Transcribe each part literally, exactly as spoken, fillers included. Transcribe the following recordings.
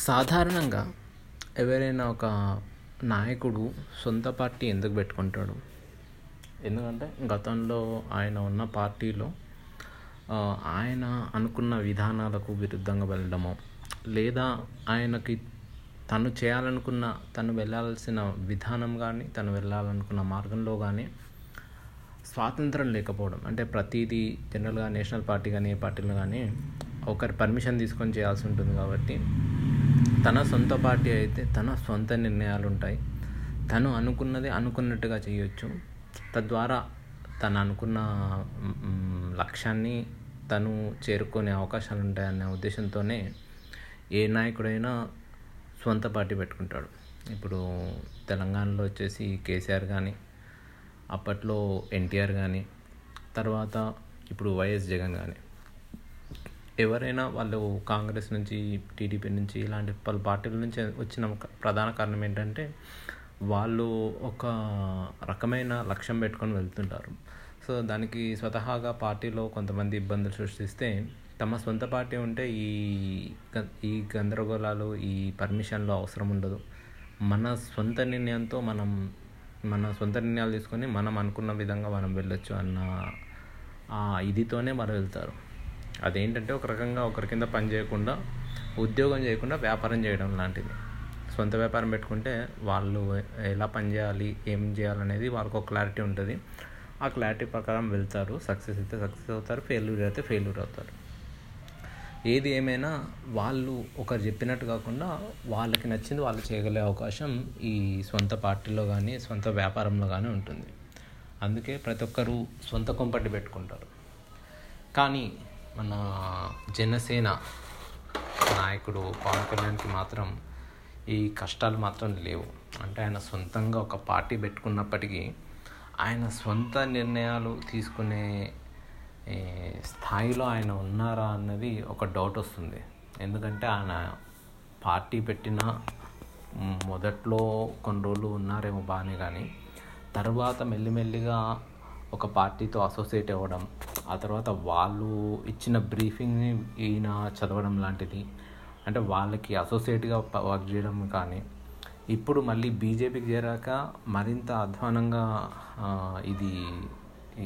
సాధారణంగా ఎవరైనా ఒక నాయకుడు సొంత పార్టీ ఎందుకు పెట్టుకుంటాడు? ఎందుకంటే గతంలో ఆయన ఉన్న పార్టీలో ఆయన అనుకున్న విధానాలకు విరుద్ధంగా వెళ్ళడమో, లేదా ఆయనకి తను చేయాలనుకున్న తను వెళ్ళాల్సిన విధానం కానీ తను వెళ్ళాలనుకున్న మార్గంలో కానీ స్వాతంత్రం లేకపోవడం. అంటే ప్రతిదీ జనరల్గా నేషనల్ పార్టీ కానీ ఏ పార్టీలు కానీ ఒకరి పర్మిషన్ తీసుకొని చేయాల్సి ఉంటుంది. కాబట్టి తన సొంత పార్టీ అయితే తన సొంత నిర్ణయాలు ఉంటాయి, తను అనుకున్నది అనుకున్నట్టుగా చేయొచ్చు. తద్వారా తను అనుకున్న లక్ష్యాన్ని తను చేరుకునే అవకాశాలు ఉంటాయనే ఉద్దేశంతోనే ఏ నాయకుడైనా సొంత పార్టీ పెట్టుకుంటాడు. ఇప్పుడు తెలంగాణలో వచ్చేసి కేసీఆర్ కానీ, అప్పట్లో ఎన్టీఆర్ కానీ, తర్వాత ఇప్పుడు వైఎస్ జగన్ కానీ, ఎవరైనా వాళ్ళు కాంగ్రెస్ నుంచి, టీడీపీ నుంచి, ఇలాంటి పలు పార్టీల నుంచి వచ్చిన ప్రధాన కారణం ఏంటంటే వాళ్ళు ఒక రకమైన లక్ష్యం పెట్టుకొని వెళ్తుంటారు. సో దానికి స్వతహాగా పార్టీలో కొంతమంది ఇబ్బందులు సృష్టిస్తే, తమ సొంత పార్టీ ఉంటే ఈ ఈ గందరగోళాలు, ఈ పర్మిషన్లు అవసరం ఉండదు. మన సొంత నిర్ణయంతో మనం మన సొంత నిర్ణయాలు తీసుకొని మనం అనుకున్న విధంగా మనం వెళ్ళొచ్చు అన్న ఇదితోనే వారు వెళ్తారు. అదేంటంటే ఒక రకంగా ఒకరి కింద పని చేయకుండా, ఉద్యోగం చేయకుండా వ్యాపారం చేయడం లాంటిది. సొంత వ్యాపారం పెట్టుకుంటే వాళ్ళు ఎలా పని చేయాలి, ఏం చేయాలనేది వాళ్ళకు ఒక క్లారిటీ ఉంటుంది. ఆ క్లారిటీ ప్రకారం వెళ్తారు. సక్సెస్ అయితే సక్సెస్ అవుతారు, ఫెయిల్యూర్ అయితే ఫెయిల్యూర్ అవుతారు. ఏది ఏమైనా వాళ్ళు ఒకరు చెప్పినట్టు కాకుండా వాళ్ళకి నచ్చింది వాళ్ళు చేయగలిగే అవకాశం ఈ సొంత పార్టీలో కానీ సొంత వ్యాపారంలో కానీ ఉంటుంది. అందుకే ప్రతి ఒక్కరూ సొంత కొంపటి పెట్టుకుంటారు. కానీ మన జనసేన నాయకుడు పవన్ కళ్యాణ్కి మాత్రం ఈ కష్టాలు మాత్రం లేవు. అంటే ఆయన సొంతంగా ఒక పార్టీ పెట్టుకున్నప్పటికీ ఆయన సొంత నిర్ణయాలు తీసుకునే స్థాయిలో ఆయన ఉన్నారా అన్నది ఒక డౌట్ వస్తుంది. ఎందుకంటే ఆయన పార్టీ పెట్టిన మొదట్లో కొన్ని రోజులు ఉన్నారేమో బాగానే, కానీ తర్వాత మెల్లిమెల్లిగా ఒక పార్టీతో అసోసియేట్ అవ్వడం, ఆ తర్వాత వాళ్ళు ఇచ్చిన బ్రీఫింగ్ని ఈయన చదవడం లాంటిది, అంటే వాళ్ళకి అసోసియేట్గా వర్క్ చేయడం. కానీ ఇప్పుడు మళ్ళీ బీజేపీకి చేరాక మరింత అధ్వానంగా ఇది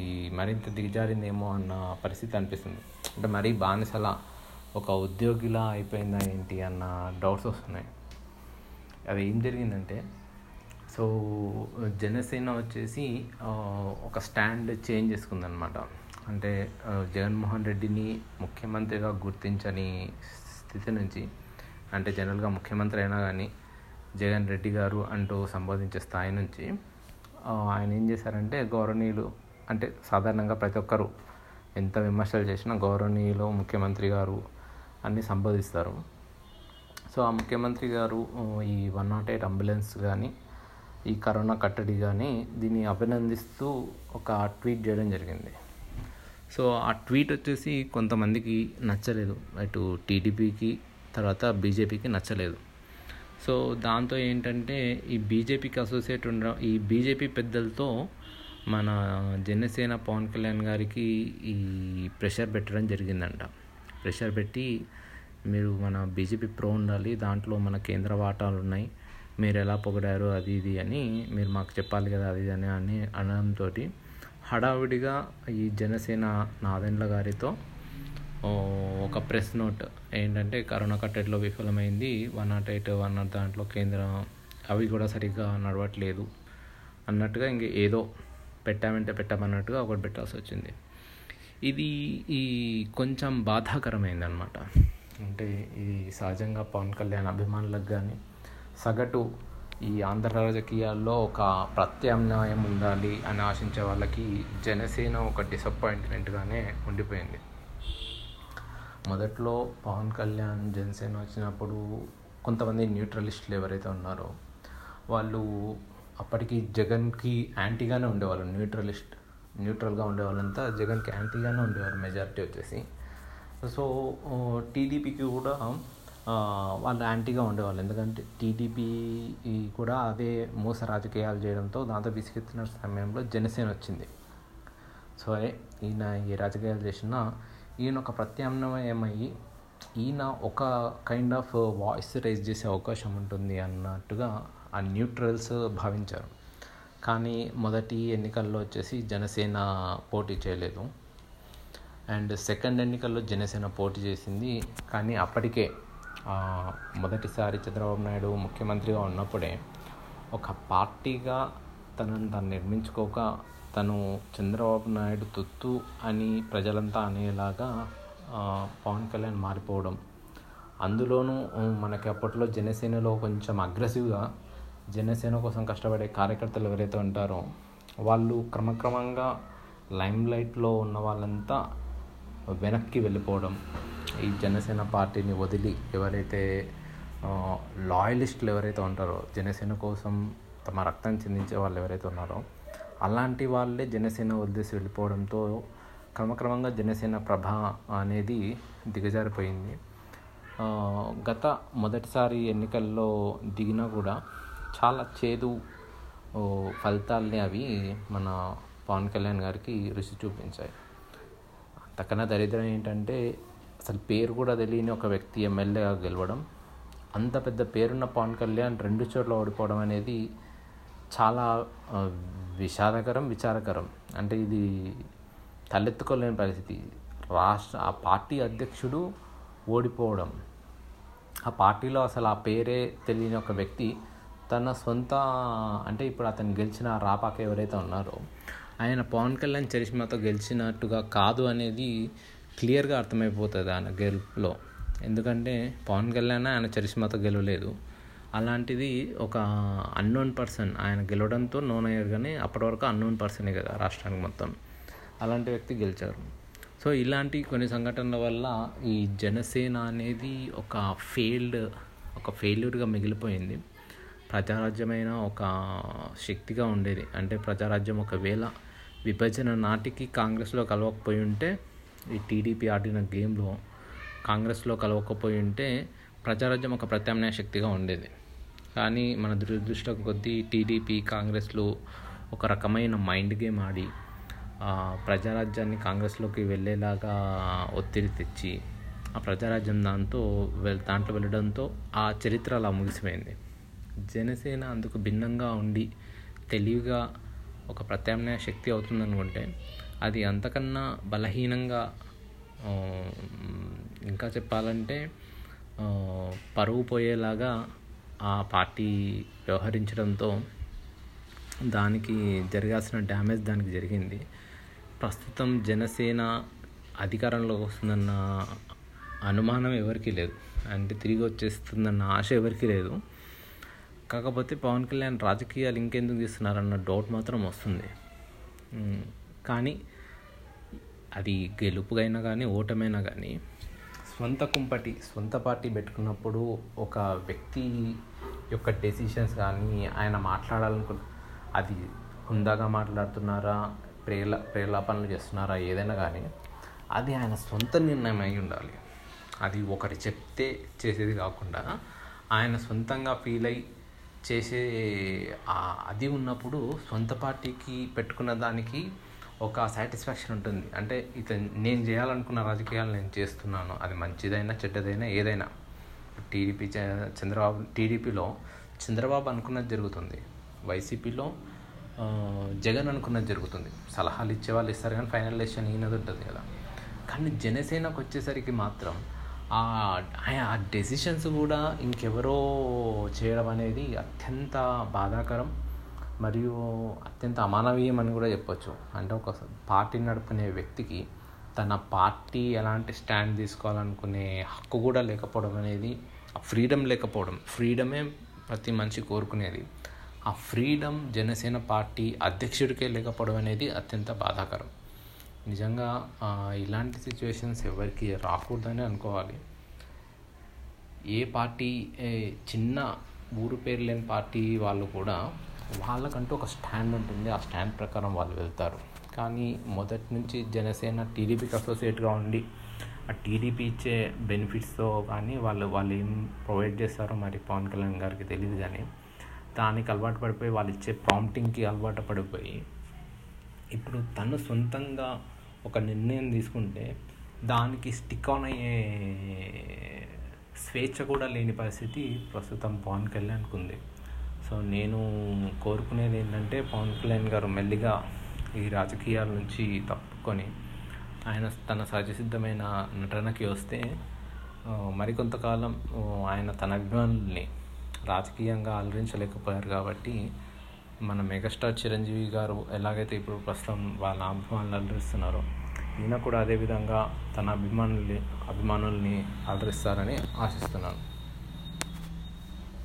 ఈ మరింత దిగజారిందేమో అన్న పరిస్థితి అనిపిస్తుంది. అంటే మరీ బానిసలా ఒక ఉద్యోగిలా అయిపోయిందా ఏంటి అన్న డౌట్స్ వస్తున్నాయి. అది ఏం జరిగిందంటే, సో జనసేన వచ్చేసి ఒక స్టాండ్ చేంజ్ చేసుకుందనమాట. అంటే జగన్మోహన్ రెడ్డిని ముఖ్యమంత్రిగా గుర్తించని స్థితి నుంచి, అంటే జనరల్గా ముఖ్యమంత్రి అయినా కానీ జగన్ రెడ్డి గారు అంటూ సంబోధించే స్థాయి నుంచి ఆయన ఏం చేశారంటే, గౌరవనీయులు అంటే సాధారణంగా ప్రతి ఒక్కరు ఎంత విమర్శలు చేసినా గౌరవనీయులు ముఖ్యమంత్రి గారు అన్ని సంబోధిస్తారు. సో ఆ ముఖ్యమంత్రి గారు ఈ వన్ నాట్ ఎయిట్ అంబులెన్స్ కానీ, ఈ కరోనా కట్టడి కానీ దీన్ని అభినందిస్తూ ఒక ట్వీట్ చేయడం జరిగింది. సో ఆ ట్వీట్ వచ్చేసి కొంతమందికి నచ్చలేదు, అటు టీడీపీకి తర్వాత బీజేపీకి నచ్చలేదు. సో దాంతో ఏంటంటే ఈ బీజేపీకి అసోసియేట్ ఉండ ఈ బీజేపీ పెద్దలతో మన జనసేన పవన్ కళ్యాణ్ గారికి ఈ ప్రెషర్ పెట్టడం జరిగిందంట. ప్రెషర్ పెట్టి, మీరు మన బీజేపీ ప్రో ఉండాలి, దాంట్లో మన కేంద్ర వాటాలు ఉన్నాయి, మీరు ఎలా పొగడారు అది ఇది అని మీరు మాకు చెప్పాలి కదా, అది ఇది అని అని అనడంతో హడావిడిగా ఈ జనసేన నాదెండ్ల గారితో ఒక ప్రెస్ నోట్ ఏంటంటే, కరోనా కట్టడిలో విఫలమైంది, one not eight one not దాంట్లో కేంద్రం అవి కూడా సరిగ్గా నడవట్లేదు అన్నట్టుగా ఇంక ఏదో పెట్టామంటే పెట్టామన్నట్టుగా ఒకటి పెట్టాల్సి వచ్చింది. ఇది ఈ కొంచెం బాధాకరమైందనమాట. అంటే ఇది సహజంగా పవన్ కళ్యాణ్ అభిమానులకు కానీ, సగటు ఈ ఆంధ్ర రాజకీయాల్లో ఒక ప్రత్యామ్నాయం ఉండాలి అని ఆశించే వాళ్ళకి జనసేన ఒక డిసప్పాయింట్మెంట్గానే ఉండిపోయింది. మొదట్లో పవన్ కళ్యాణ్ జనసేన వచ్చినప్పుడు కొంతమంది న్యూట్రలిస్టులు ఎవరైతే ఉన్నారో వాళ్ళు అప్పటికి జగన్కి యాంటీగానే ఉండేవాళ్ళు. న్యూట్రలిస్ట్ న్యూట్రల్గా ఉండేవాళ్ళంతా జగన్కి యాంటీగానే ఉండేవారు మెజారిటీ వచ్చేసి. సో టీడీపీకి కూడా వాళ్ళు యాంటీగా ఉండేవాళ్ళు. ఎందుకంటే టీడీపీ కూడా అదే మోస రాజకీయాలు చేయడంతో దాంతో విసిగెత్తిన సమయంలో జనసేన వచ్చింది. సో ఈయన ఈ రాజకీయాలు చేసినా ఈయన ఒక ప్రత్యామ్నాయమయ్యి ఈయన ఒక కైండ్ ఆఫ్ వాయిస్ రైజ్ చేసే అవకాశం ఉంటుంది అన్నట్టుగా ఆ న్యూట్రల్స్ భావించారు. కానీ మొదటి ఎన్నికల్లో వచ్చేసి జనసేన పోటీ చేయలేదు, అండ్ సెకండ్ ఎన్నికల్లో జనసేన పోటీ చేసింది. కానీ అప్పటికే మొదటిసారి చంద్రబాబు నాయుడు ముఖ్యమంత్రిగా ఉన్నప్పుడే ఒక పార్టీగా తనను తను నిర్మించుకోక తను చంద్రబాబు నాయుడు తొత్తు అని ప్రజలంతా అనేలాగా పవన్ కళ్యాణ్ మారిపోవడం, అందులోనూ మనకి అప్పట్లో జనసేనలో కొంచెం అగ్రెసివ్గా జనసేన కోసం కష్టపడే కార్యకర్తలు ఎవరైతే ఉంటారో వాళ్ళు క్రమక్రమంగా లైమ్లైట్లో ఉన్న వాళ్ళంతా వెనక్కి వెళ్ళిపోవడం, ఈ జనసేన పార్టీని వదిలి ఎవరైతే లాయలిస్టులు ఎవరైతే ఉంటారో జనసేన కోసం తమ రక్తం చెందించే వాళ్ళు ఎవరైతే ఉన్నారో అలాంటి వాళ్ళే జనసేన ఉద్దేశం వెళ్ళిపోవడంతో క్రమక్రమంగా జనసేన ప్రభ అనేది దిగజారిపోయింది. గత మొదటిసారి ఎన్నికల్లో దిగినా కూడా చాలా చేదు ఫలితాలని అవి మన పవన్ కళ్యాణ్ గారికి రుచి చూపించాయి. అంతకన్నా దరిద్రం ఏంటంటే అసలు పేరు కూడా తెలియని ఒక వ్యక్తి ఎమ్మెల్యేగా గెలవడం, అంత పెద్ద పేరున్న పవన్ కళ్యాణ్ రెండు చోట్ల ఓడిపోవడం అనేది చాలా విషాదకరం, విచారకరం. అంటే ఇది తలెత్తుకోలేని పరిస్థితి. రాష్ట్ర ఆ పార్టీ అధ్యక్షుడు ఓడిపోవడం, ఆ పార్టీలో అసలు ఆ పేరే తెలియని ఒక వ్యక్తి తన సొంత, అంటే ఇప్పుడు అతను గెలిచిన రాపాక ఎవరైతే ఉన్నారో ఆయన పవన్ కళ్యాణ్ చరిష్మాతో గెలిచినట్టుగా కాదు అనేది క్లియర్గా అర్థమైపోతుంది ఆయన గెలుపులో. ఎందుకంటే పవన్ కళ్యాణ్ ఆయన చరిష్మాతో గెలవలేదు, అలాంటిది ఒక అన్నోన్ పర్సన్ ఆయన గెలవడంతో నోన్ అయ్యారు. కానీ అప్పటివరకు అన్నోన్ పర్సనే కదా రాష్ట్రానికి మొత్తం, అలాంటి వ్యక్తి గెలిచారు. సో ఇలాంటి కొన్ని సంఘటనల వల్ల ఈ జనసేన అనేది ఒక ఫెయిల్డ్ ఒక ఫెయిల్యూర్గా మిగిలిపోయింది. ప్రజారాజ్యమైన ఒక శక్తిగా ఉండేది, అంటే ప్రజారాజ్యం ఒకవేళ విభజన నాటికి కాంగ్రెస్లో కలవకపోయి ఉంటే, ఈ టీడీపీ ఆడిన గేమ్లో కాంగ్రెస్లో కలవకపోయి ఉంటే ప్రజారాజ్యం ఒక ప్రత్యామ్నాయ శక్తిగా ఉండేది. కానీ మన దురదృష్ట కొద్దీ టీడీపీ కాంగ్రెస్లో ఒక రకమైన మైండ్ గేమ్ ఆడి ప్రజారాజ్యాన్ని కాంగ్రెస్లోకి వెళ్ళేలాగా ఒత్తిడి తెచ్చి ఆ ప్రజారాజ్యం దాంతో వెళ్ దాంట్లో వెళ్ళడంతో ఆ చరిత్ర అలా ముగిసిపోయింది. జనసేన అందుకు భిన్నంగా ఉండి తెలివిగా ఒక ప్రత్యామ్నాయ శక్తి అవుతుందనుకుంటే అది అంతకన్నా బలహీనంగా, ఇంకా చెప్పాలంటే పరువు పోయేలాగా ఆ పార్టీ వ్యవహరించడంతో దానికి జరగాల్సిన డ్యామేజ్ దానికి జరిగింది. ప్రస్తుతం జనసేన అధికారంలోకి వస్తుందన్న అనుమానం ఎవరికీ లేదు, అంటే తిరిగి వచ్చేస్తుందన్న ఆశ ఎవరికీ లేదు. కాకపోతే పవన్ కళ్యాణ్ రాజకీయాలు ఇంకెందుకు చేస్తున్నారన్న డౌట్ మాత్రం వస్తుంది. కానీ అది గెలుపుగైనా కానీ ఓటమైనా కానీ సొంత కుంపటి సొంత పార్టీ పెట్టుకున్నప్పుడు ఒక వ్యక్తి యొక్క డెసిషన్స్ కానీ ఆయన మాట్లాడాలనుకున్న అది హుందాగా మాట్లాడుతున్నారా, ప్రేలా ప్రేలాపనలు చేస్తున్నారా, ఏదైనా కానీ అది ఆయన సొంత నిర్ణయం అయి ఉండాలి. అది ఒకరు చెప్తే చేసేది కాకుండా ఆయన సొంతంగా ఫీల్ అయ్యి చేసే అది ఉన్నప్పుడు సొంత పార్టీకి పెట్టుకున్న దానికి ఒక సాటిస్ఫాక్షన్ ఉంటుంది. అంటే ఇత నేను చేయాలనుకున్న రాజకీయాలు నేను చేస్తున్నాను, అది మంచిదైనా చెడ్డదైనా ఏదైనా. టీడీపీ చంద్రబాబు టీడీపీలో చంద్రబాబు అనుకున్నది జరుగుతుంది, వైసీపీలో జగన్ అనుకున్నది జరుగుతుంది. సలహాలు ఇచ్చేవాళ్ళు ఇస్తారు కానీ ఫైనల్ డెసిషన్ ఈయనది ఉంటుంది కదా. కానీ జనసేనకు వచ్చేసరికి మాత్రం ఆ డెసిషన్స్ కూడా ఇంకెవరో చేయడం అనేది అత్యంత బాధాకరం మరియు అత్యంత అమానవీయం అని కూడా చెప్పొచ్చు. అంటే ఒక పార్టీ నడుపుకునే వ్యక్తికి తన పార్టీ ఎలాంటి స్టాండ్ తీసుకోవాలనుకునే హక్కు కూడా లేకపోవడం అనేది, ఆ ఫ్రీడమ్ లేకపోవడం, ఫ్రీడమే ప్రతి మనిషి కోరుకునేది, ఆ ఫ్రీడమ్ జనసేన పార్టీ అధ్యక్షుడికే లేకపోవడం అనేది అత్యంత బాధాకరం. నిజంగా ఇలాంటి సిచ్యువేషన్స్ ఎవరికి రాకూడదని అనుకోవాలి. ఏ పార్టీ చిన్న ఊరు పేరు లేని పార్టీ వాళ్ళు కూడా వాళ్ళకంటూ ఒక స్టాండ్ ఉంటుంది, ఆ స్టాండ్ ప్రకారం వాళ్ళు వెళ్తారు. కానీ మొదటి నుంచి జనసేన టీడీపీకి అసోసియేట్గా ఉండి ఆ టీడీపీ ఇచ్చే బెనిఫిట్స్తో కానీ వాళ్ళు వాళ్ళు ఏం ప్రొవైడ్ చేస్తారో మరి పవన్ కళ్యాణ్ గారికి తెలియదు. కానీ దానికి అలవాటు పడిపోయి వాళ్ళు ఇచ్చే ప్రాంప్టింగ్కి అలవాటు పడిపోయి ఇప్పుడు తను సొంతంగా ఒక నిర్ణయం తీసుకుంటే దానికి స్టిక్ ఆన్ అయ్యే స్వేచ్ఛ కూడా లేని పరిస్థితి ప్రస్తుతం పవన్ కళ్యాణ్కి ఉంది. సో నేను కోరుకునేది ఏంటంటే పవన్ కళ్యాణ్ గారు మెల్లిగా ఈ రాజకీయాల నుంచి తప్పుకొని ఆయన తన సహజసిద్ధమైన నటనకి వస్తే మరికొంతకాలం ఆయన తన అభిమానుల్ని రాజకీయంగా అలరించలేకపోయారు కాబట్టి మన మెగాస్టార్ చిరంజీవి గారు ఎలాగైతే ఇప్పుడు ప్రస్తుతం వాళ్ళ అభిమానులు అలరిస్తున్నారో ఈయన కూడా అదేవిధంగా తన అభిమానుల్ని అభిమానుల్ని ఆదరిస్తారని ఆశిస్తున్నాను.